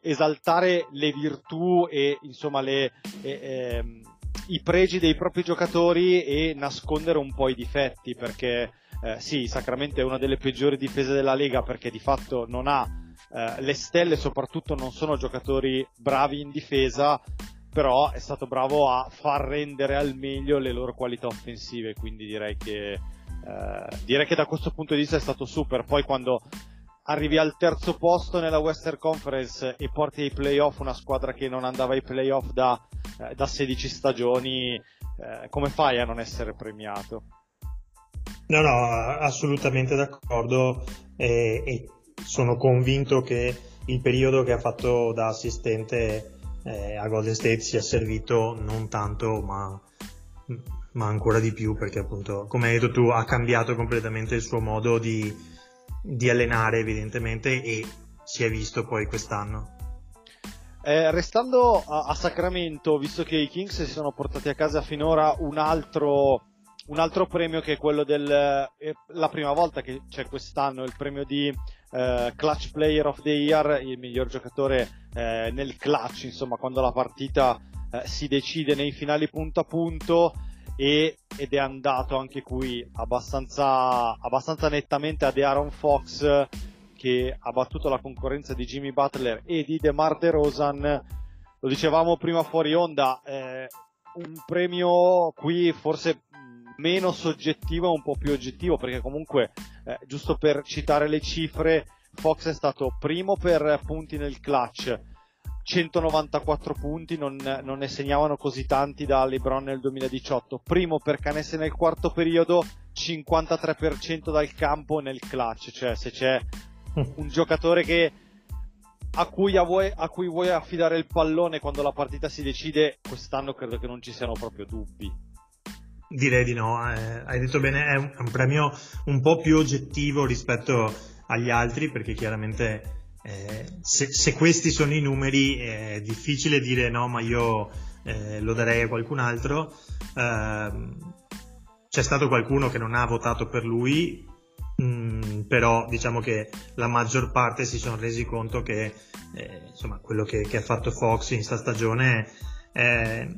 esaltare le virtù e insomma i pregi dei propri giocatori e nascondere un po' i difetti, perché sì, Sacramento è una delle peggiori difese della Lega, perché di fatto non ha le stelle, soprattutto non sono giocatori bravi in difesa, però è stato bravo a far rendere al meglio le loro qualità offensive, quindi direi che da questo punto di vista è stato super. Poi quando arrivi al terzo posto nella Western Conference e porti ai playoff una squadra che non andava ai playoff da 16 stagioni, come fai a non essere premiato? No, assolutamente d'accordo, e sono convinto che il periodo che ha fatto da assistente a Golden State sia servito non tanto ma ancora di più, perché appunto, come hai detto tu, ha cambiato completamente il suo modo di allenare evidentemente, e si è visto poi quest'anno. Restando a Sacramento, visto che i Kings si sono portati a casa finora un altro premio, che è quello la prima volta che c'è quest'anno, il premio di Clutch Player of the Year, il miglior giocatore nel clutch, insomma quando la partita si decide nei finali punto a punto, ed è andato anche qui abbastanza nettamente a De'Aaron Fox, che ha battuto la concorrenza di Jimmy Butler e di DeMar DeRozan. Lo dicevamo prima fuori onda, un premio qui forse meno soggettivo e un po' più oggettivo, perché comunque, giusto per citare le cifre, Fox è stato primo per punti nel clutch, 194 punti, non ne segnavano così tanti da LeBron nel 2018, primo per canestri nel quarto periodo, 53% dal campo nel clutch, cioè se c'è un giocatore a cui vuoi affidare il pallone quando la partita si decide, quest'anno credo che non ci siano proprio dubbi. Direi di no, hai detto bene, è un premio un po' più oggettivo rispetto agli altri, perché chiaramente se questi sono i numeri è difficile dire no, ma io lo darei a qualcun altro. C'è stato qualcuno che non ha votato per lui, però diciamo che la maggior parte si sono resi conto che insomma quello che ha fatto Fox in sta stagione è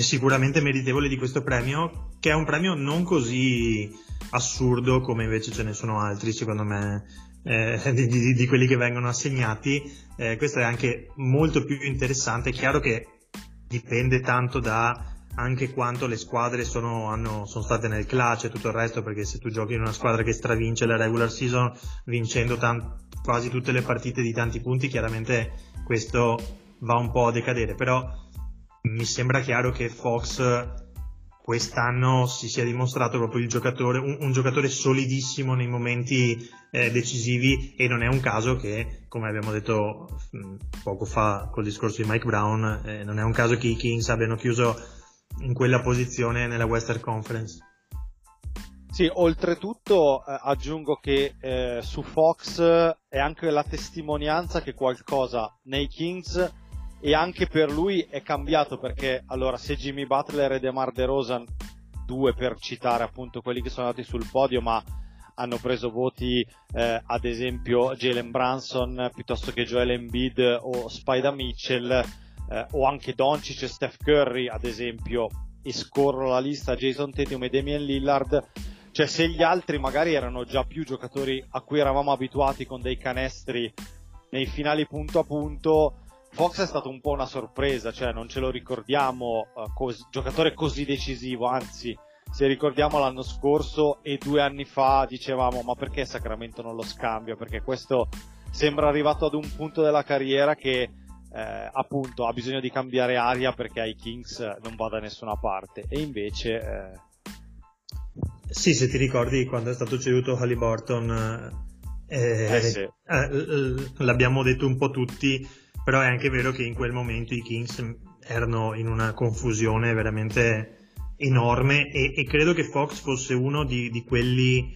sicuramente meritevole di questo premio, che è un premio non così assurdo come invece ce ne sono altri, secondo me, di quelli che vengono assegnati. Questo è anche molto più interessante. È chiaro che dipende tanto da anche quanto le squadre sono state nel clutch e tutto il resto, perché se tu giochi in una squadra che stravince la regular season vincendo quasi tutte le partite di tanti punti, chiaramente questo va un po' a decadere, però mi sembra chiaro che Fox quest'anno si sia dimostrato proprio il giocatore, un giocatore solidissimo nei momenti decisivi, e non è un caso che, come abbiamo detto poco fa col discorso di Mike Brown, non è un caso che i Kings abbiano chiuso in quella posizione nella Western Conference. Sì, oltretutto aggiungo che su Fox è anche la testimonianza che qualcosa nei Kings e anche per lui è cambiato, perché allora se Jimmy Butler e DeMar DeRozan, due per citare appunto quelli che sono andati sul podio, ma hanno preso voti ad esempio Jalen Brunson piuttosto che Joel Embiid o Spider Mitchell, o anche Doncic e Steph Curry ad esempio, e scorro la lista, Jason Tatum e Damian Lillard, cioè se gli altri magari erano già più giocatori a cui eravamo abituati con dei canestri nei finali punto a punto, Fox è stato un po' una sorpresa, cioè non ce lo ricordiamo giocatore così decisivo, anzi se ricordiamo l'anno scorso e 2 anni fa dicevamo ma perché Sacramento non lo scambia, perché questo sembra arrivato ad un punto della carriera che appunto ha bisogno di cambiare aria perché ai Kings non va da nessuna parte, e invece... Sì, se ti ricordi quando è stato ceduto Haliburton sì. L'abbiamo detto un po' tutti, però è anche vero che in quel momento i Kings erano in una confusione veramente enorme, e credo che Fox fosse uno di quelli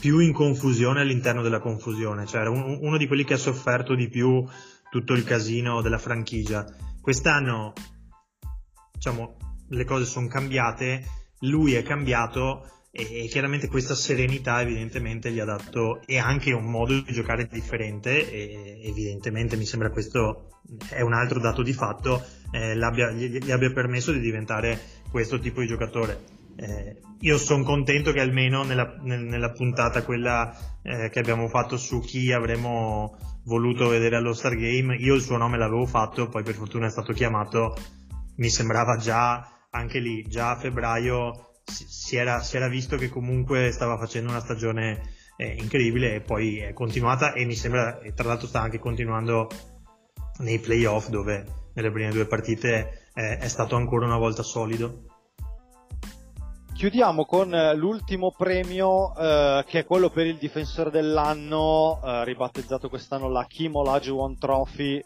più in confusione all'interno della confusione, cioè era uno di quelli che ha sofferto di più tutto il casino della franchigia. Quest'anno, diciamo, le cose sono cambiate, lui è cambiato, e chiaramente questa serenità evidentemente gli ha dato, e anche un modo di giocare differente, e evidentemente mi sembra questo è un altro dato di fatto, gli abbia permesso di diventare questo tipo di giocatore. Io sono contento che almeno nella puntata quella che abbiamo fatto su chi avremmo voluto vedere allo Star Game, io il suo nome l'avevo fatto, poi per fortuna è stato chiamato. Mi sembrava già anche lì, già a febbraio si era visto che comunque stava facendo una stagione incredibile, e poi è continuata, e mi sembra, e tra l'altro sta anche continuando nei playoff, dove nelle prime due partite è stato ancora una volta solido. Chiudiamo con l'ultimo premio, che è quello per il difensore dell'anno, ribattezzato quest'anno la Kim Olajuwon Trophy.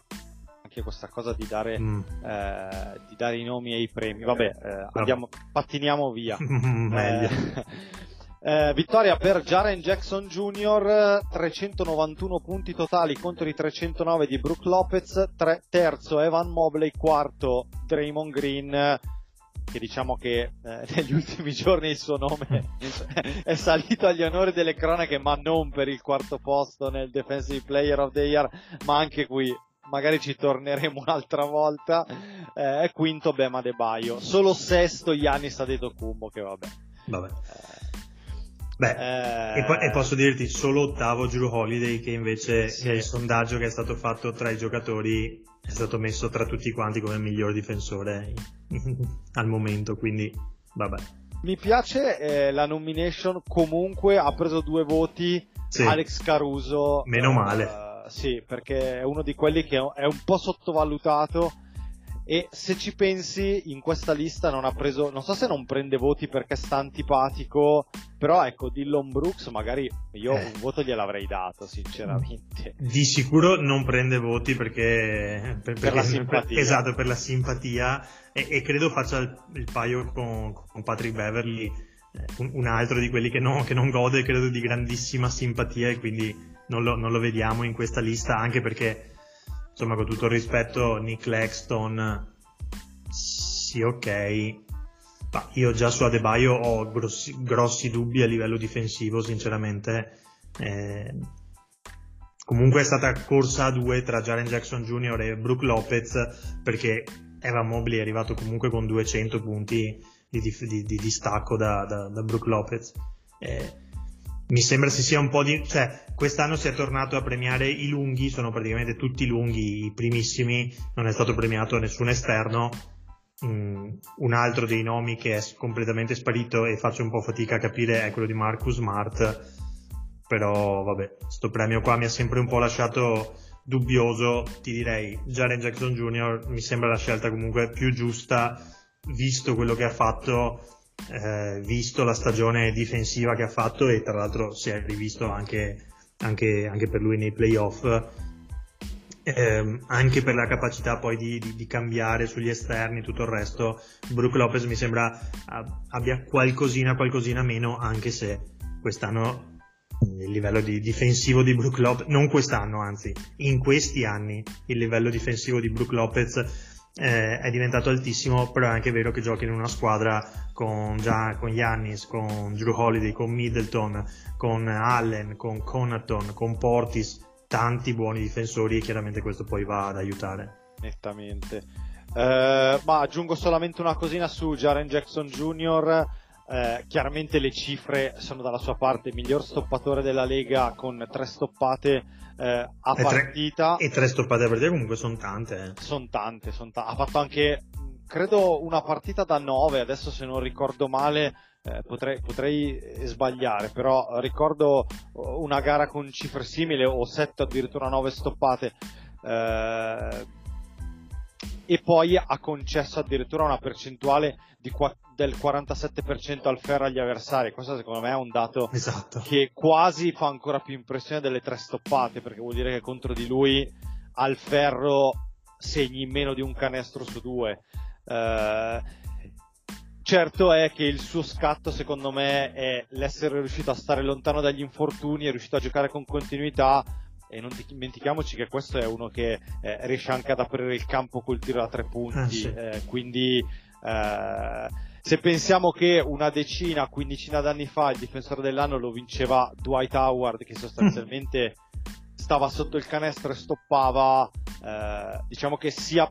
Anche questa cosa di dare di dare i nomi e i premi, vabbè, andiamo, pattiniamo via. Vittoria per Jaren Jackson Jr, 391 punti totali contro i 309 di Brook Lopez, terzo Evan Mobley, quarto Draymond Green, che diciamo che negli ultimi giorni il suo nome è salito agli onori delle cronache, ma non per il quarto posto nel Defensive Player of the Year, ma anche qui magari ci torneremo un'altra volta. Quinto Bam Adebayo, solo sesto Giannis Antetokounmpo, che vabbè. E posso dirti solo ottavo Jrue Holiday, che invece sì, nel sondaggio che è stato fatto tra i giocatori è stato messo tra tutti quanti come il miglior difensore al momento, quindi vabbè. Mi piace la nomination, comunque ha preso 2 voti, sì. Alex Caruso, meno male, sì, perché è uno di quelli che è un po' sottovalutato, e se ci pensi in questa lista non ha preso, non so se non prende voti perché sta antipatico, però ecco, Dillon Brooks magari io un voto gliel'avrei dato sinceramente. Di sicuro non prende voti perché la simpatia, esatto, per la simpatia, e credo faccia il paio con Patrick Beverley, un altro di quelli che non gode credo di grandissima simpatia, e quindi non lo vediamo in questa lista, anche perché insomma, con tutto il rispetto, Nick Claxton sì, ok, ma io già su Adebayo ho grossi dubbi a livello difensivo sinceramente. Comunque è stata corsa a 2 tra Jaren Jackson Jr e Brook Lopez, perché Evan Mobley è arrivato comunque con 200 punti di distacco da Brook Lopez. Mi sembra si sia un po' di... cioè, quest'anno si è tornato a premiare i lunghi, sono praticamente tutti lunghi, i primissimi, non è stato premiato nessun esterno. Un altro dei nomi che è completamente sparito e faccio un po' fatica a capire è quello di Marcus Smart, però vabbè, sto premio qua mi ha sempre un po' lasciato dubbioso. Ti direi Jaren Jackson Jr. mi sembra la scelta comunque più giusta, visto quello che ha fatto, visto la stagione difensiva che ha fatto, e tra l'altro si è rivisto anche per lui nei playoff, anche per la capacità poi di cambiare sugli esterni, tutto il resto. Brook Lopez mi sembra abbia qualcosina meno, anche se quest'anno il livello difensivo di Brook Lopez, non quest'anno, anzi in questi anni il livello difensivo di Brook Lopez è diventato altissimo, però è anche vero che giochi in una squadra con Giannis, con Jrue Holiday, con Middleton, con Allen, con Connaughton, con Portis, tanti buoni difensori, e chiaramente questo poi va ad aiutare nettamente. Ma aggiungo solamente una cosina su Jaren Jackson Jr. Chiaramente le cifre sono dalla sua parte, miglior stoppatore della Lega con 3 stoppate a partita, e 3 stoppate a partita comunque sono tante. Ha fatto anche credo una partita da 9, adesso se non ricordo male, potrei sbagliare, però ricordo una gara con cifre simili, o 7 addirittura 9 stoppate, e poi ha concesso addirittura una percentuale del 47% al ferro agli avversari. Questo secondo me è un dato, esatto, che quasi fa ancora più impressione delle 3 stoppate, perché vuol dire che contro di lui al ferro segni meno di un canestro su 2. Certo è che il suo scatto secondo me è l'essere riuscito a stare lontano dagli infortuni, è riuscito a giocare con continuità, e non dimentichiamoci che questo è uno che riesce anche ad aprire il campo col tiro da 3 punti, quindi Se pensiamo che una decina, quindicina d'anni fa il difensore dell'anno lo vinceva Dwight Howard, che sostanzialmente stava sotto il canestro e stoppava, diciamo che sia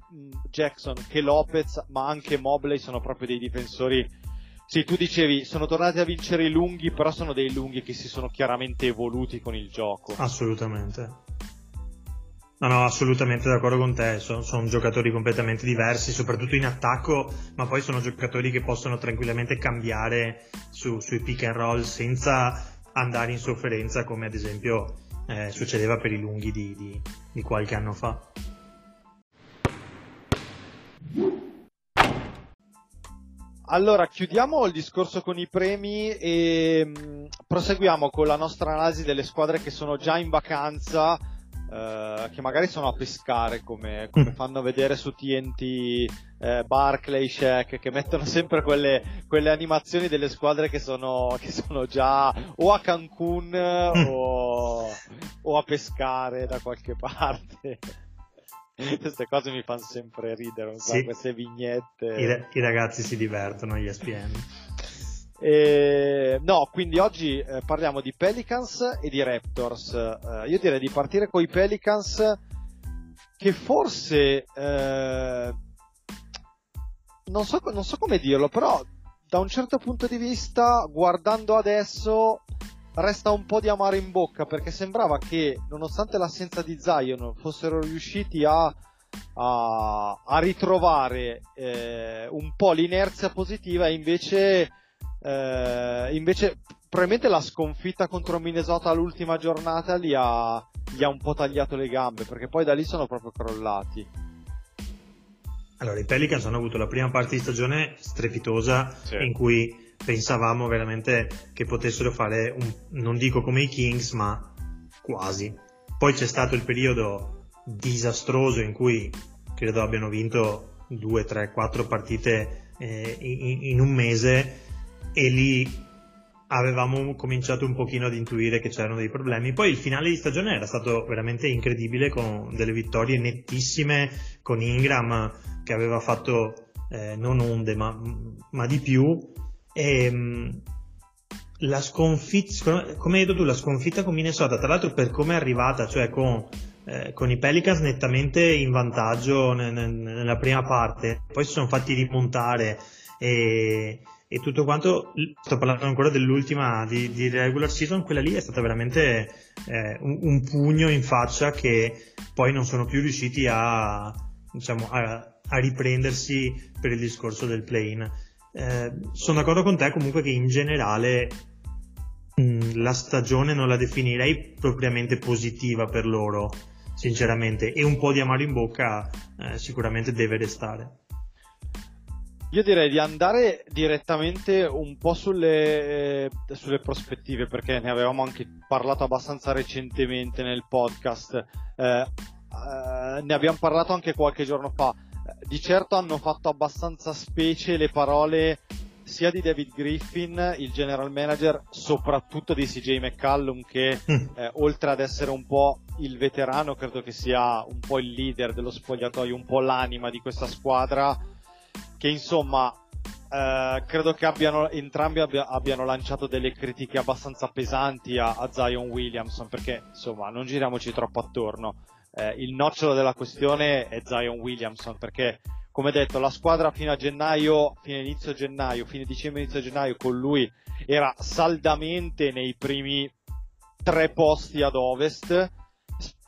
Jackson che Lopez, ma anche Mobley, sono proprio dei difensori. Sì, tu dicevi, sono tornati a vincere i lunghi, però sono dei lunghi che si sono chiaramente evoluti con il gioco. Assolutamente. No, assolutamente d'accordo con te, sono giocatori completamente diversi, soprattutto in attacco, ma poi sono giocatori che possono tranquillamente cambiare sui pick and roll senza andare in sofferenza, come ad esempio succedeva per i lunghi di qualche anno fa. Allora, chiudiamo il discorso con i premi e proseguiamo con la nostra analisi delle squadre che sono già in vacanza, che magari sono a pescare, come fanno vedere su TNT, Barclay, Shaq, che mettono sempre quelle animazioni delle squadre che sono già o a Cancun o a pescare da qualche parte. Queste cose mi fanno sempre ridere, sì. Queste vignette, i ragazzi si divertono, gli ESPN. No, quindi oggi parliamo di Pelicans e di Raptors. Io direi di partire con i Pelicans, che forse non so come dirlo, però da un certo punto di vista, guardando adesso, resta un po' di amaro in bocca, perché sembrava che, nonostante l'assenza di Zion, fossero riusciti a ritrovare un po' l'inerzia positiva, e invece probabilmente la sconfitta contro Minnesota l'ultima giornata gli ha un po' tagliato le gambe, perché poi da lì sono proprio crollati. Allora, i Pelicans hanno avuto la prima parte di stagione strepitosa, sì, in cui pensavamo veramente che potessero fare non dico come i Kings, ma quasi. Poi c'è stato il periodo disastroso in cui credo abbiano vinto 2, 3, 4 partite in un mese, e lì avevamo cominciato un pochino ad intuire che c'erano dei problemi. Poi il finale di stagione era stato veramente incredibile, con delle vittorie nettissime, con Ingram che aveva fatto non onde ma di più, e la sconfitta, come hai detto tu, la sconfitta con Minnesota, tra l'altro per come è arrivata, cioè con i Pelicans nettamente in vantaggio nella prima parte, poi si sono fatti rimontare e tutto quanto. Sto parlando ancora dell'ultima di regular season, quella lì è stata veramente un pugno in faccia, che poi non sono più riusciti a riprendersi per il discorso del play-in. Sono d'accordo con te comunque che in generale la stagione non la definirei propriamente positiva per loro, sinceramente, e un po' di amaro in bocca sicuramente deve restare. Io direi di andare direttamente un po' sulle prospettive, perché ne avevamo anche parlato abbastanza recentemente nel podcast, ne abbiamo parlato anche qualche giorno fa. Di certo hanno fatto abbastanza specie le parole sia di David Griffin, il general manager, soprattutto di CJ McCollum, che oltre ad essere un po' il veterano, credo che sia un po' il leader dello spogliatoio, un po' l'anima di questa squadra, che insomma credo che entrambi abbiano lanciato delle critiche abbastanza pesanti a Zion Williamson, perché insomma non giriamoci troppo attorno, il nocciolo della questione è Zion Williamson, perché come detto la squadra fine dicembre inizio gennaio con lui era saldamente nei primi 3 posti ad ovest.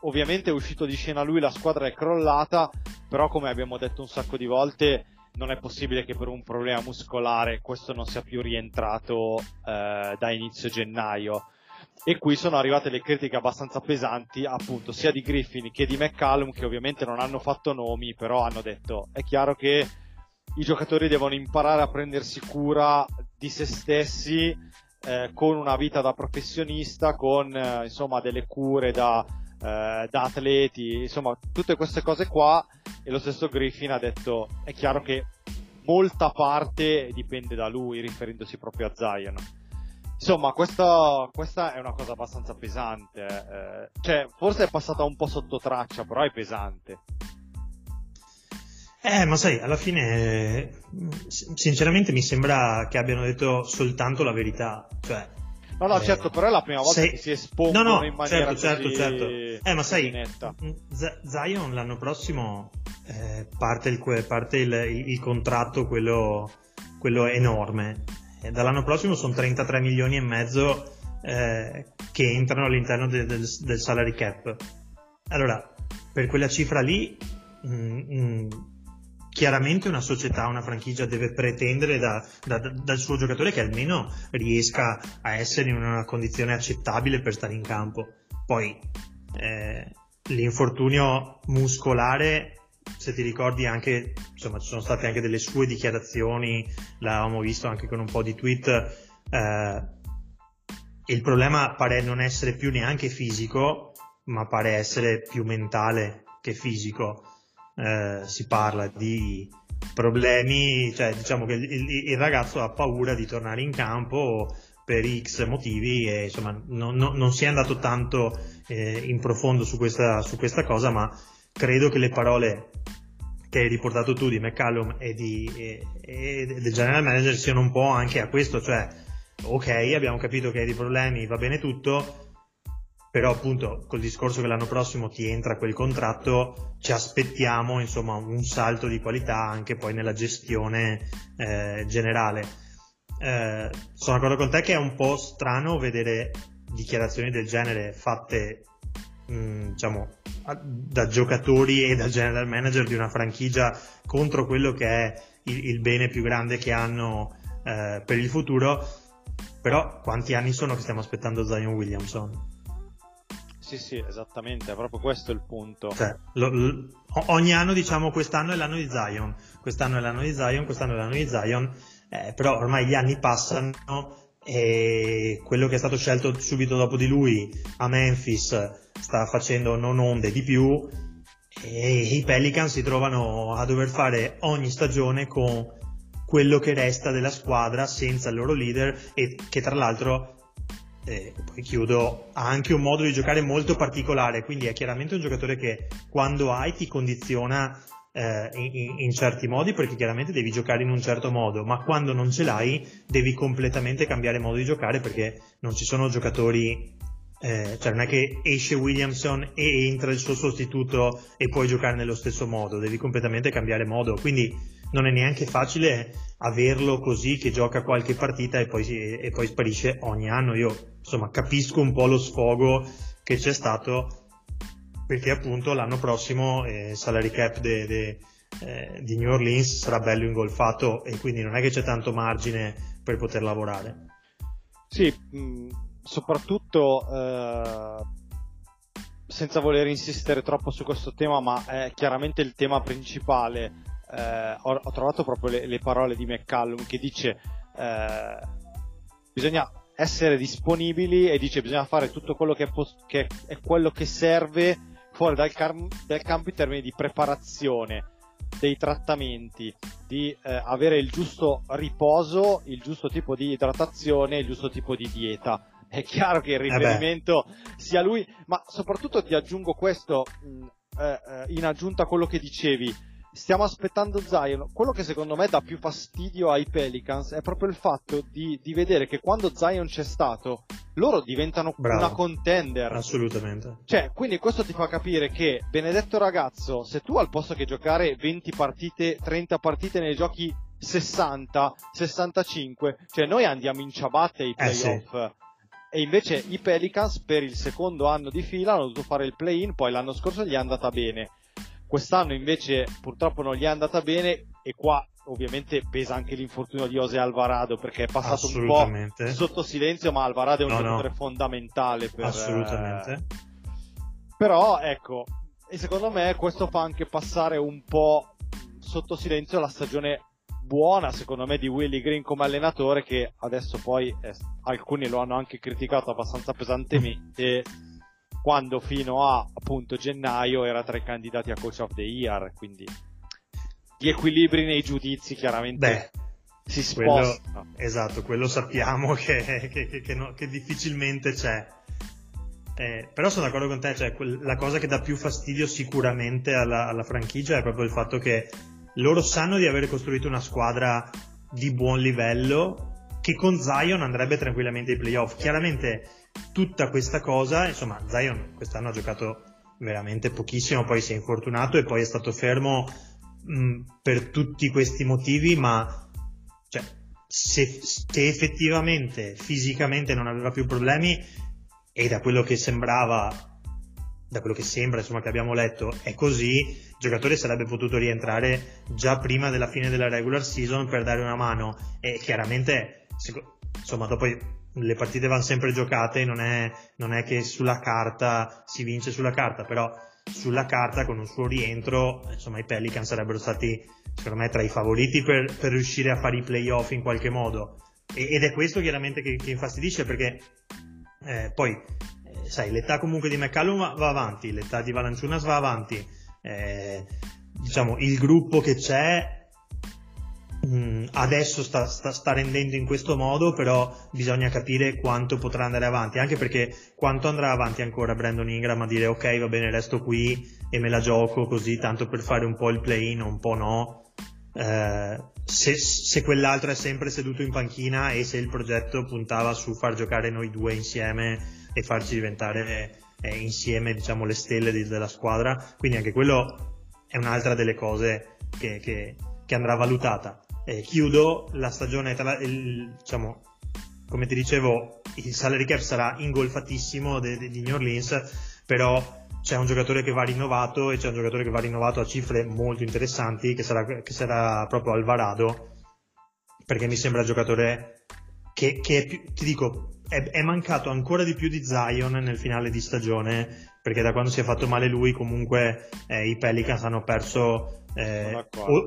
Ovviamente è uscito di scena lui, la squadra è crollata, però come abbiamo detto un sacco di volte non è possibile che per un problema muscolare questo non sia più rientrato da inizio gennaio, e qui sono arrivate le critiche abbastanza pesanti, appunto, sia di Griffin che di McCollum, che ovviamente non hanno fatto nomi, però hanno detto è chiaro che i giocatori devono imparare a prendersi cura di se stessi, con una vita da professionista, con insomma delle cure da atleti, insomma tutte queste cose qua. E lo stesso Griffin ha detto è chiaro che molta parte dipende da lui, riferendosi proprio a Zion. Insomma questa è una cosa abbastanza pesante, cioè forse è passata un po' sotto traccia, però è pesante. Ma sai, alla fine sinceramente mi sembra che abbiano detto soltanto la verità, cioè no, certo, però è la prima volta che si espongono in maniera certo. Ma sai, Zion l'anno prossimo parte il contratto quello enorme, e dall'anno prossimo sono 33 milioni e mezzo che entrano all'interno del salary cap. Allora, per quella cifra lì chiaramente una società, una franchigia deve pretendere dal suo giocatore che almeno riesca a essere in una condizione accettabile per stare in campo. Poi l'infortunio muscolare, se ti ricordi, anche insomma ci sono state anche delle sue dichiarazioni, l'avevamo visto anche con un po' di tweet, il problema pare non essere più neanche fisico, ma pare essere più mentale che fisico. Si parla di problemi, cioè diciamo che il ragazzo ha paura di tornare in campo per X motivi, e insomma non si è andato tanto in profondo su questa cosa, ma credo che le parole che hai riportato tu di McCollum e del general manager siano un po' anche a questo, cioè ok, abbiamo capito che hai dei problemi, va bene tutto, però appunto col discorso che l'anno prossimo ti entra quel contratto ci aspettiamo insomma un salto di qualità anche poi nella gestione generale. Sono d'accordo con te che è un po' strano vedere dichiarazioni del genere fatte diciamo da giocatori e da general manager di una franchigia contro quello che è il bene più grande che hanno per il futuro, però quanti anni sono che stiamo aspettando Zion Williamson? Sì, esattamente, è proprio questo il punto. Cioè, ogni anno diciamo quest'anno è l'anno di Zion, quest'anno è l'anno di Zion, quest'anno è l'anno di Zion, però ormai gli anni passano e quello che è stato scelto subito dopo di lui a Memphis sta facendo non onde di più, e i Pelicans si trovano a dover fare ogni stagione con quello che resta della squadra senza il loro leader, e che tra l'altro, e poi chiudo, ha anche un modo di giocare molto particolare, quindi è chiaramente un giocatore che quando hai ti condiziona in certi modi, perché chiaramente devi giocare in un certo modo, ma quando non ce l'hai devi completamente cambiare modo di giocare, perché non ci sono giocatori, cioè non è che esce Williamson e entra il suo sostituto e puoi giocare nello stesso modo, devi completamente cambiare modo, quindi non è neanche facile averlo così, che gioca qualche partita e poi sparisce ogni anno. Io insomma capisco un po' lo sfogo che c'è stato, perché appunto l'anno prossimo salary cap di New Orleans sarà bello ingolfato, e quindi non è che c'è tanto margine per poter lavorare. Sì, soprattutto senza voler insistere troppo su questo tema, ma è chiaramente il tema principale. Ho trovato proprio le parole di McCollum che dice bisogna essere disponibili, e dice bisogna fare tutto quello che è quello che serve fuori dal campo in termini di preparazione, dei trattamenti, di avere il giusto riposo, il giusto tipo di idratazione, il giusto tipo di dieta. È chiaro che il riferimento sia lui, ma soprattutto ti aggiungo questo in aggiunta a quello che dicevi. Stiamo aspettando Zion. Quello che secondo me dà più fastidio ai Pelicans è proprio il fatto di vedere che quando Zion c'è stato loro diventano una contender. Assolutamente. Cioè, quindi questo ti fa capire che, benedetto ragazzo, se tu al posto che giocare 20 partite, 30 partite ne giochi 60, 65, cioè noi andiamo in ciabatte ai playoff. Sì. E invece i Pelicans per il secondo anno di fila hanno dovuto fare il play-in, poi l'anno scorso gli è andata bene. Quest'anno invece purtroppo non gli è andata bene, e qua ovviamente pesa anche l'infortunio di Jose Alvarado, perché è passato un po' sotto silenzio, ma Alvarado è un giocatore fondamentale per, assolutamente. Però ecco, e secondo me questo fa anche passare un po' sotto silenzio la stagione buona secondo me di Willie Green come allenatore, che adesso poi alcuni lo hanno anche criticato abbastanza pesantemente quando fino a appunto gennaio era tra i candidati a coach of the year, quindi gli equilibri nei giudizi chiaramente si spostano. Esatto, quello sappiamo che difficilmente c'è, però sono d'accordo con te, cioè, la cosa che dà più fastidio sicuramente alla franchigia è proprio il fatto che loro sanno di aver costruito una squadra di buon livello che con Zion andrebbe tranquillamente ai playoff. Chiaramente tutta questa cosa, insomma, Zion quest'anno ha giocato veramente pochissimo, poi si è infortunato e poi è stato fermo per tutti questi motivi, ma cioè, se effettivamente fisicamente non aveva più problemi, e da quello che sembrava, da quello che sembra, insomma, che abbiamo letto, è così, il giocatore sarebbe potuto rientrare già prima della fine della regular season per dare una mano, e chiaramente, insomma, dopo le partite vanno sempre giocate, non è che sulla carta si vince sulla carta, però sulla carta con un suo rientro, insomma, i Pelicans sarebbero stati secondo me tra i favoriti per riuscire a fare i playoff in qualche modo, ed è questo chiaramente che infastidisce, perché poi sai, l'età comunque di McCollum va avanti, l'età di Valanciunas va avanti, diciamo il gruppo che c'è adesso sta rendendo in questo modo, però bisogna capire quanto potrà andare avanti, anche perché quanto andrà avanti ancora Brandon Ingram a dire ok, va bene, resto qui e me la gioco così tanto per fare un po' il play-in un po' no, se quell'altro è sempre seduto in panchina, e se il progetto puntava su far giocare noi due insieme e farci diventare insieme, diciamo, le stelle della squadra. Quindi anche quello è un'altra delle cose che andrà valutata. Chiudo la stagione, diciamo, come ti dicevo, il salary cap sarà ingolfatissimo di New Orleans, però c'è un giocatore che va rinnovato, e c'è un giocatore che va rinnovato a cifre molto interessanti, che sarà proprio Alvarado, perché mi sembra un giocatore che è più, ti dico, è mancato ancora di più di Zion nel finale di stagione, perché da quando si è fatto male lui comunque i Pelicans hanno perso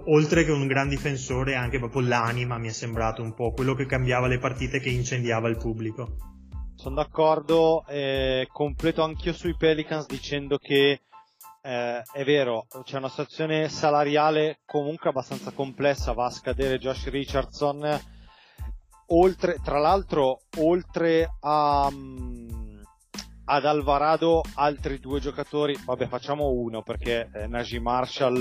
oltre che un gran difensore anche proprio l'anima, mi è sembrato un po' quello che cambiava le partite, che incendiava il pubblico. Sono d'accordo, completo anch'io sui Pelicans dicendo che è vero, c'è una situazione salariale comunque abbastanza complessa, va a scadere Josh Richardson, oltre ad Alvarado altri due giocatori, vabbè facciamo uno perché Najee Marshall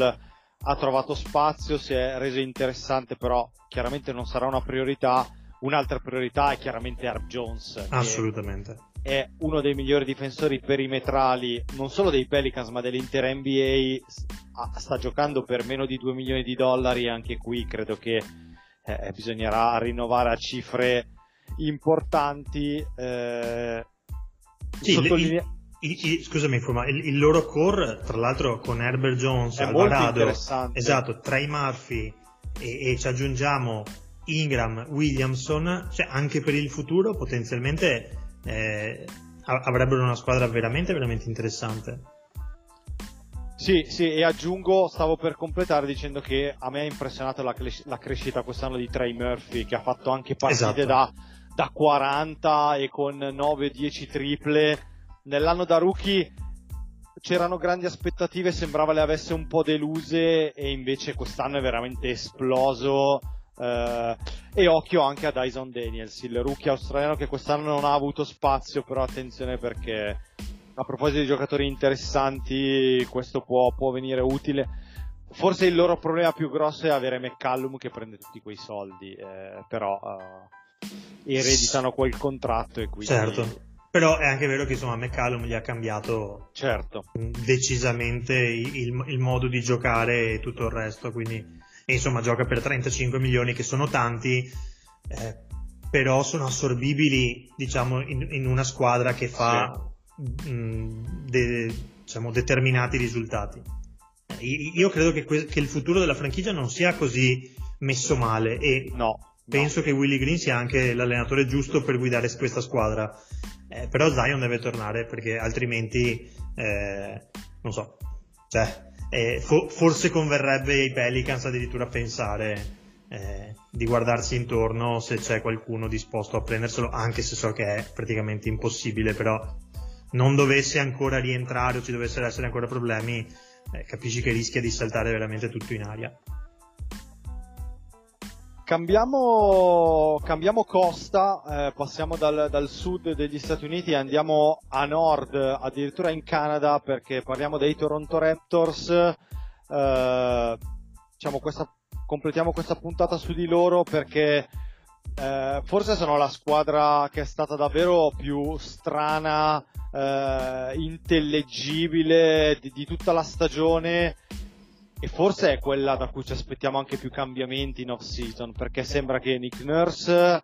ha trovato spazio, si è reso interessante, però chiaramente non sarà una priorità. Un'altra priorità è chiaramente Herb Jones, assolutamente, è uno dei migliori difensori perimetrali non solo dei Pelicans ma dell'intera NBA, sta giocando per meno di $2 milioni, anche qui credo che bisognerà rinnovare a cifre importanti. Sì, scusami, il loro core, tra l'altro, con Herbert Jones, Alvarado, esatto, Trey Murphy e ci aggiungiamo Ingram, Williamson, cioè anche per il futuro potenzialmente avrebbero una squadra veramente veramente interessante. Sì, e aggiungo, stavo per completare dicendo che a me è impressionata la crescita quest'anno di Trey Murphy, che ha fatto anche partite esatto, da 40 e con 9-10 triple. Nell'anno da rookie c'erano grandi aspettative, sembrava le avesse un po' deluse, e invece quest'anno è veramente esploso, e occhio anche a Dyson Daniels, il rookie australiano che quest'anno non ha avuto spazio, però attenzione perché a proposito di giocatori interessanti questo può venire utile. Forse il loro problema più grosso è avere McCollum che prende tutti quei soldi, però ereditano quel contratto e quindi certo. Però è anche vero che insomma McCollum gli ha cambiato decisamente il modo di giocare e tutto il resto, quindi insomma gioca per 35 milioni che sono tanti, però sono assorbibili, diciamo, in una squadra che fa diciamo, determinati risultati. Io credo che il futuro della franchigia non sia così messo male, e penso che Willie Green sia anche l'allenatore giusto per guidare questa squadra. Però Zion deve tornare, perché altrimenti non so, cioè, forse converrebbe ai Pelicans addirittura pensare di guardarsi intorno se c'è qualcuno disposto a prenderselo, anche se so che è praticamente impossibile, però non dovesse ancora rientrare o ci dovessero essere ancora problemi, capisci che rischia di saltare veramente tutto in aria. Cambiamo costa, passiamo dal sud degli Stati Uniti e andiamo a nord, addirittura in Canada, perché parliamo dei Toronto Raptors. diciamo, completiamo questa puntata su di loro, perché forse sono la squadra che è stata davvero più strana, intellegibile di tutta la stagione, e forse è quella da cui ci aspettiamo anche più cambiamenti in off season, perché sembra che Nick Nurse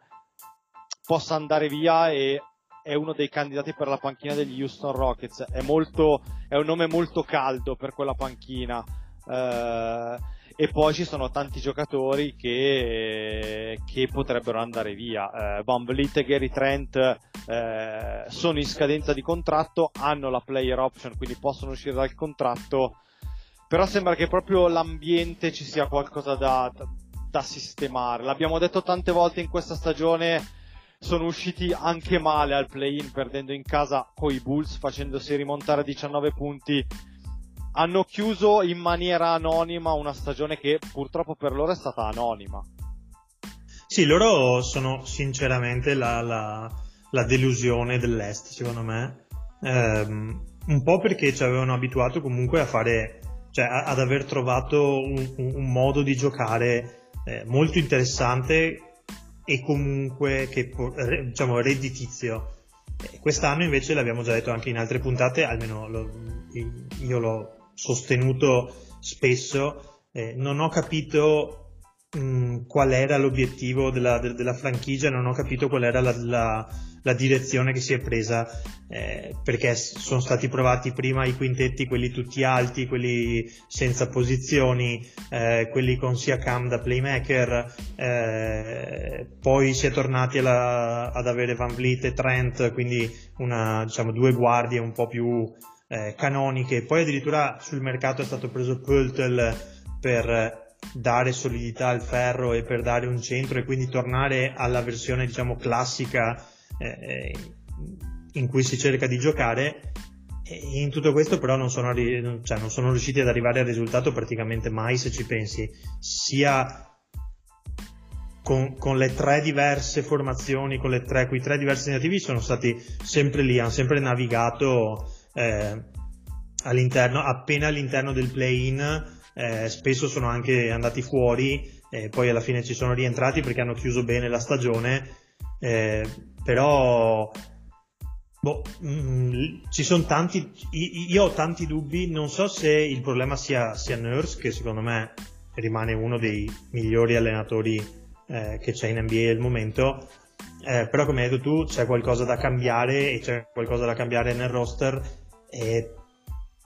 possa andare via e è uno dei candidati per la panchina degli Houston Rockets. È un nome molto caldo per quella panchina, e poi ci sono tanti giocatori che potrebbero andare via. VanVleet e Gary Trent sono in scadenza di contratto, hanno la player option, quindi possono uscire dal contratto, però sembra che proprio l'ambiente ci sia qualcosa da sistemare. L'abbiamo detto tante volte in questa stagione, sono usciti anche male al play-in, perdendo in casa coi Bulls, facendosi rimontare a 19 punti. Hanno chiuso in maniera anonima una stagione che purtroppo per loro è stata anonima. Sì, loro sono sinceramente la delusione dell'Est, secondo me, un po' perché ci avevano abituato comunque a fare, cioè ad aver trovato un modo di giocare molto interessante e comunque che, diciamo, redditizio. Quest'anno invece, l'abbiamo già detto anche in altre puntate, almeno io l'ho sostenuto spesso, non ho capito qual era l'obiettivo della franchigia, non ho capito qual era la direzione che si è presa, perché sono stati provati prima i quintetti, quelli tutti alti, quelli senza posizioni, quelli con Siakam da playmaker, poi si è tornati ad avere VanVleet e Trent, quindi diciamo due guardie un po' più canoniche. Poi addirittura sul mercato è stato preso Pöltl per dare solidità al ferro e per dare un centro, e quindi tornare alla versione, diciamo, classica in cui si cerca di giocare. E in tutto questo però non sono riusciti ad arrivare al risultato praticamente mai, se ci pensi, sia con le tre diverse formazioni, coi tre diversi tentativi. Sono stati sempre lì, hanno sempre navigato appena all'interno del play-in, spesso sono anche andati fuori, poi alla fine ci sono rientrati perché hanno chiuso bene la stagione. Però ci sono tanti, io ho tanti dubbi. Non so se il problema sia Nurse, che secondo me rimane uno dei migliori allenatori che c'è in NBA al momento, però come hai detto tu c'è qualcosa da cambiare, e c'è qualcosa da cambiare nel roster,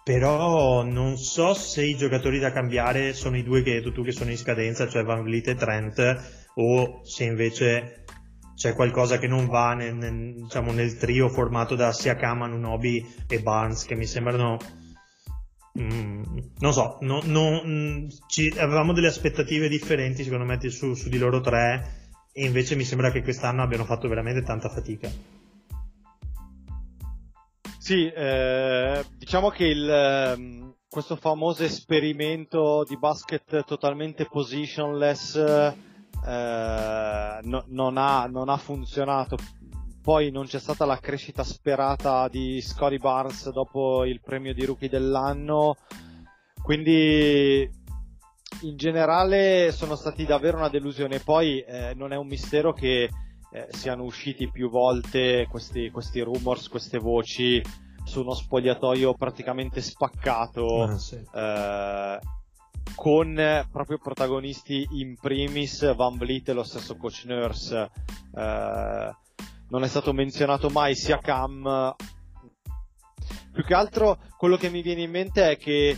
però non so se i giocatori da cambiare sono i due che hai detto tu che sono in scadenza, cioè VanVleet e Trent, o se invece c'è qualcosa che non va nel trio formato da Siakam, Anunoby e Barnes, che mi sembrano avevamo delle aspettative differenti secondo me su di loro tre, e invece mi sembra che quest'anno abbiano fatto veramente tanta fatica. Sì, diciamo che questo famoso esperimento di basket totalmente positionless non ha funzionato. Poi non c'è stata la crescita sperata di Scottie Barnes dopo il premio di rookie dell'anno, quindi in generale sono stati davvero una delusione. Poi non è un mistero che siano usciti più volte questi rumors, queste voci su uno spogliatoio praticamente spaccato, con proprio protagonisti in primis VanVleet e lo stesso coach Nurse. Non è stato menzionato mai Siakam. Più che altro quello che mi viene in mente è che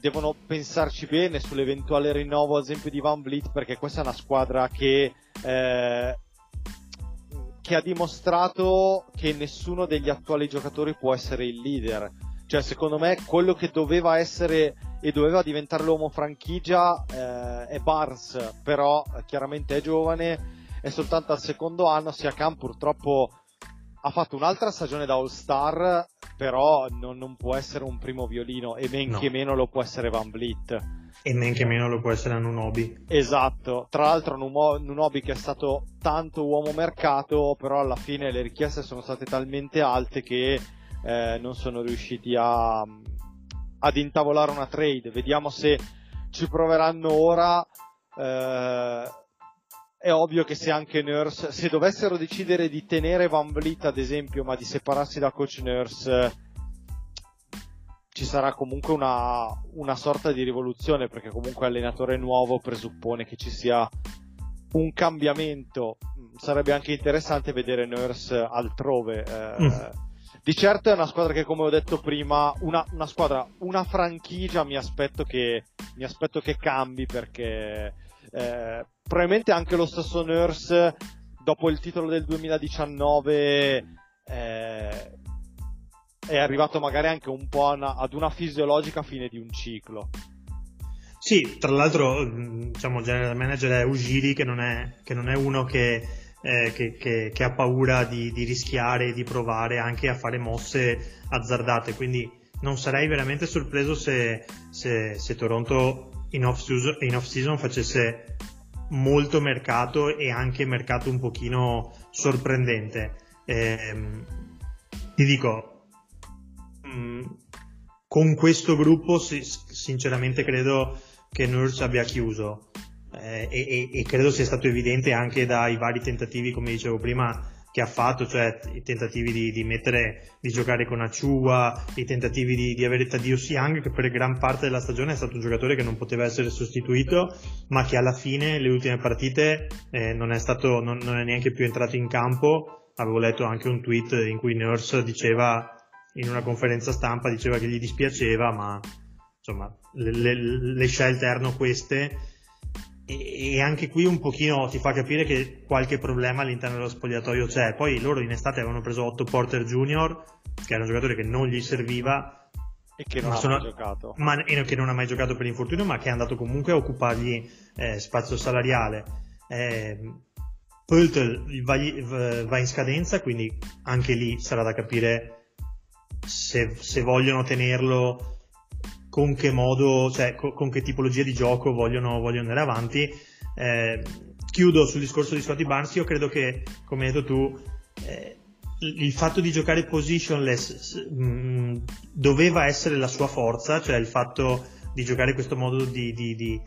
devono pensarci bene sull'eventuale rinnovo, ad esempio, di VanVleet, perché questa è una squadra che ha dimostrato che nessuno degli attuali giocatori può essere il leader. Cioè, secondo me, quello che doveva essere e doveva diventare l'uomo franchigia è Barnes, però chiaramente è giovane, è soltanto al secondo anno. Siakam purtroppo ha fatto un'altra stagione da All-Star, però non può essere un primo violino, e men che meno lo può essere VanVleet, e men che meno lo può essere Anunoby. Esatto, tra l'altro Anunoby che è stato tanto uomo mercato, però alla fine le richieste sono state talmente alte che non sono riusciti ad intavolare una trade. Vediamo se ci proveranno ora. È ovvio che se anche Nurse, se dovessero decidere di tenere VanVleet ad esempio, ma di separarsi da coach Nurse, ci sarà comunque una sorta di rivoluzione, perché comunque allenatore nuovo presuppone che ci sia un cambiamento. Sarebbe anche interessante vedere Nurse altrove. Di certo è una squadra che, come ho detto prima, una franchigia mi aspetto che cambi, perché probabilmente anche lo stesso Nurse dopo il titolo del 2019 è arrivato magari anche un po' ad una fisiologica fine di un ciclo. Sì, tra l'altro diciamo il general manager è Ujiri, che non è uno che ha paura di rischiare, di provare anche a fare mosse azzardate, quindi non sarei veramente sorpreso se Toronto in off season facesse molto mercato, e anche mercato un pochino sorprendente. Ti dico, con questo gruppo sinceramente credo che Nurse abbia chiuso, e credo sia stato evidente anche dai vari tentativi, come dicevo prima, che ha fatto, cioè i tentativi di giocare con Aciua, i tentativi di avere Tadeo Siang, che per gran parte della stagione è stato un giocatore che non poteva essere sostituito, ma che alla fine, le ultime partite, non è neanche più entrato in campo. Avevo letto anche un tweet in cui Nurse diceva, in una conferenza stampa, diceva che gli dispiaceva, ma insomma le scelte erano queste. E anche qui un pochino ti fa capire che qualche problema all'interno dello spogliatoio c'è. Poi loro in estate avevano preso Otto Porter Jr, che era un giocatore che non gli serviva e che non ha mai giocato per infortunio, ma che è andato comunque a occupargli spazio salariale. Pöltl va in scadenza, quindi anche lì sarà da capire se vogliono tenerlo, con che modo, cioè con che tipologia di gioco vogliono andare avanti. Chiudo sul discorso di Scottie Barnes. Io credo che, come hai detto tu, il fatto di giocare positionless doveva essere la sua forza, cioè il fatto di giocare questo modo di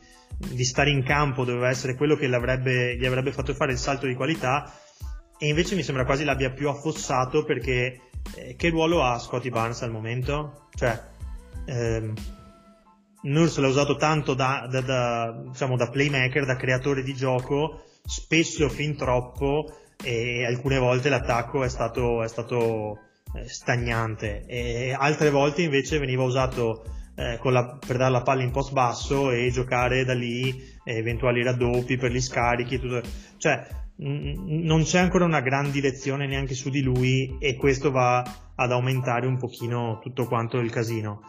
stare in campo doveva essere quello che gli avrebbe fatto fare il salto di qualità, e invece mi sembra quasi l'abbia più affossato, perché che ruolo ha Scottie Barnes al momento? Cioè Nurse l'ha usato tanto da playmaker, da creatore di gioco, spesso fin troppo, e alcune volte l'attacco è stato stagnante, e altre volte invece veniva usato per dare la palla in post basso e giocare da lì eventuali raddoppi per gli scarichi, tutto. Cioè non c'è ancora una gran direzione neanche su di lui, e questo va ad aumentare un pochino tutto quanto il casino.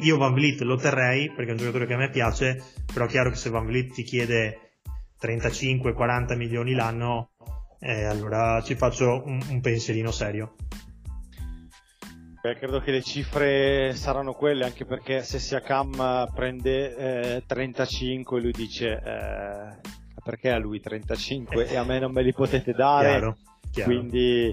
Io VanVleet lo terrei, perché è un giocatore che a me piace, però è chiaro che se VanVleet ti chiede 35-40 milioni l'anno, allora ci faccio un pensierino serio. Beh, credo che le cifre saranno quelle, anche perché se Siakam prende 35, lui dice perché a lui 35 e a me non me li potete dare. Chiaro. Quindi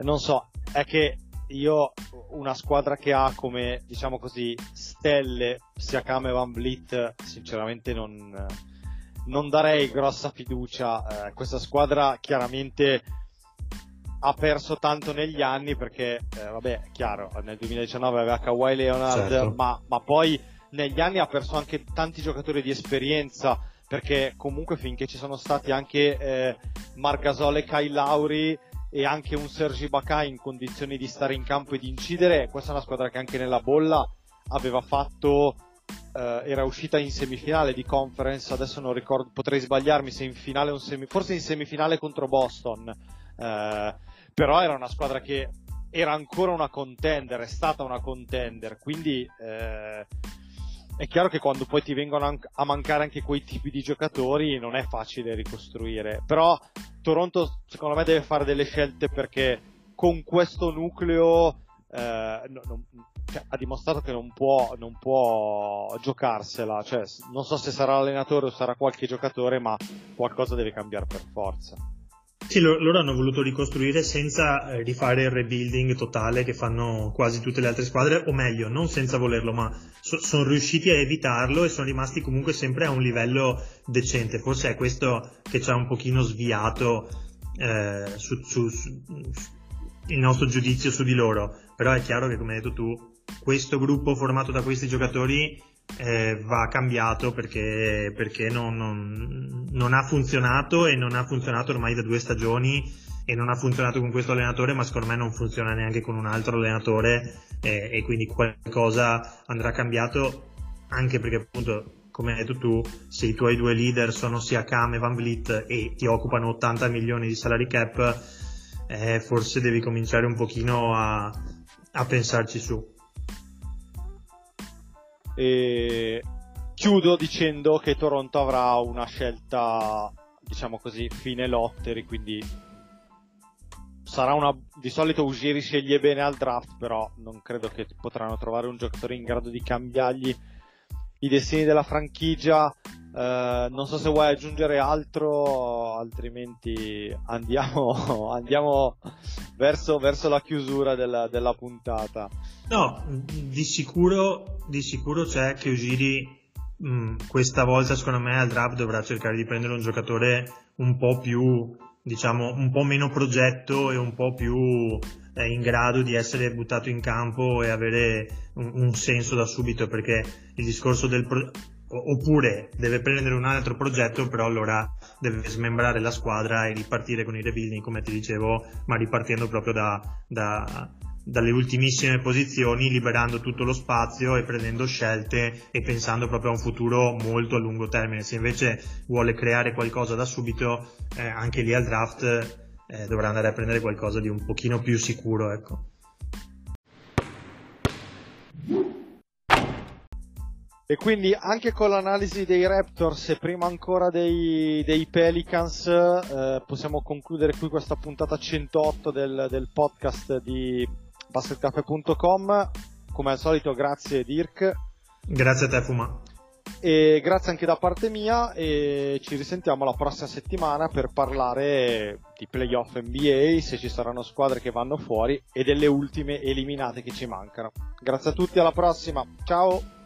non so, è che io una squadra che ha come, diciamo così, stelle Siakam e VanVleet, sinceramente non darei grossa fiducia. Questa squadra chiaramente ha perso tanto negli anni, perché vabbè, chiaro, nel 2019 aveva Kawhi Leonard, certo, ma poi negli anni ha perso anche tanti giocatori di esperienza, perché comunque finché ci sono stati anche Marc Gasol e Kyle Lowry, e anche un Serge Ibaka in condizioni di stare in campo e di incidere, questa è una squadra che anche nella bolla aveva fatto, era uscita in semifinale di conference, adesso non ricordo, potrei sbagliarmi se in finale forse in semifinale contro Boston, però era una squadra che era ancora una contender, è stata una contender, quindi è chiaro che quando poi ti vengono a mancare anche quei tipi di giocatori non è facile ricostruire. Però Toronto secondo me deve fare delle scelte, perché con questo nucleo cioè, ha dimostrato che non può giocarsela, cioè, non so se sarà allenatore o sarà qualche giocatore, ma qualcosa deve cambiare per forza. Sì, loro hanno voluto ricostruire senza rifare il rebuilding totale che fanno quasi tutte le altre squadre, o meglio, non senza volerlo, ma sono riusciti a evitarlo e sono rimasti comunque sempre a un livello decente. Forse è questo che ci ha un pochino sviato il nostro giudizio su di loro. Però è chiaro che, come hai detto tu, questo gruppo formato da questi giocatori va cambiato perché non ha funzionato, e non ha funzionato ormai da 2 stagioni, e non ha funzionato con questo allenatore, ma secondo me non funziona neanche con un altro allenatore, e quindi qualcosa andrà cambiato, anche perché, appunto, come hai detto tu, se i tuoi 2 leader sono Siakam e VanVleet e ti occupano 80 milioni di salary cap, forse devi cominciare un pochino a pensarci su. E chiudo dicendo che Toronto avrà una scelta, diciamo così, fine lottery, quindi sarà una... Di solito Ujiri sceglie bene al draft, però non credo che potranno trovare un giocatore in grado di cambiargli i destini della franchigia. Non so se vuoi aggiungere altro, altrimenti andiamo verso la chiusura della puntata. No, di sicuro c'è che Ujiri questa volta, secondo me, al draft dovrà cercare di prendere un giocatore un po' più, diciamo, un po' meno progetto e un po' più in grado di essere buttato in campo e avere un senso da subito, perché il discorso del oppure deve prendere un altro progetto, però allora deve smembrare la squadra e ripartire con i rebuilding, come ti dicevo, ma ripartendo proprio dalle ultimissime posizioni, liberando tutto lo spazio e prendendo scelte e pensando proprio a un futuro molto a lungo termine. Se invece vuole creare qualcosa da subito, anche lì al draft dovrà andare a prendere qualcosa di un pochino più sicuro, ecco. E quindi anche con l'analisi dei Raptors e prima ancora dei Pelicans possiamo concludere qui questa puntata 108 del podcast di basketcafe.com. Come al solito, grazie Dirk. Grazie a te, Fuma. E grazie anche da parte mia, e ci risentiamo la prossima settimana per parlare di playoff NBA, se ci saranno squadre che vanno fuori e delle ultime eliminate che ci mancano. Grazie a tutti, alla prossima, ciao!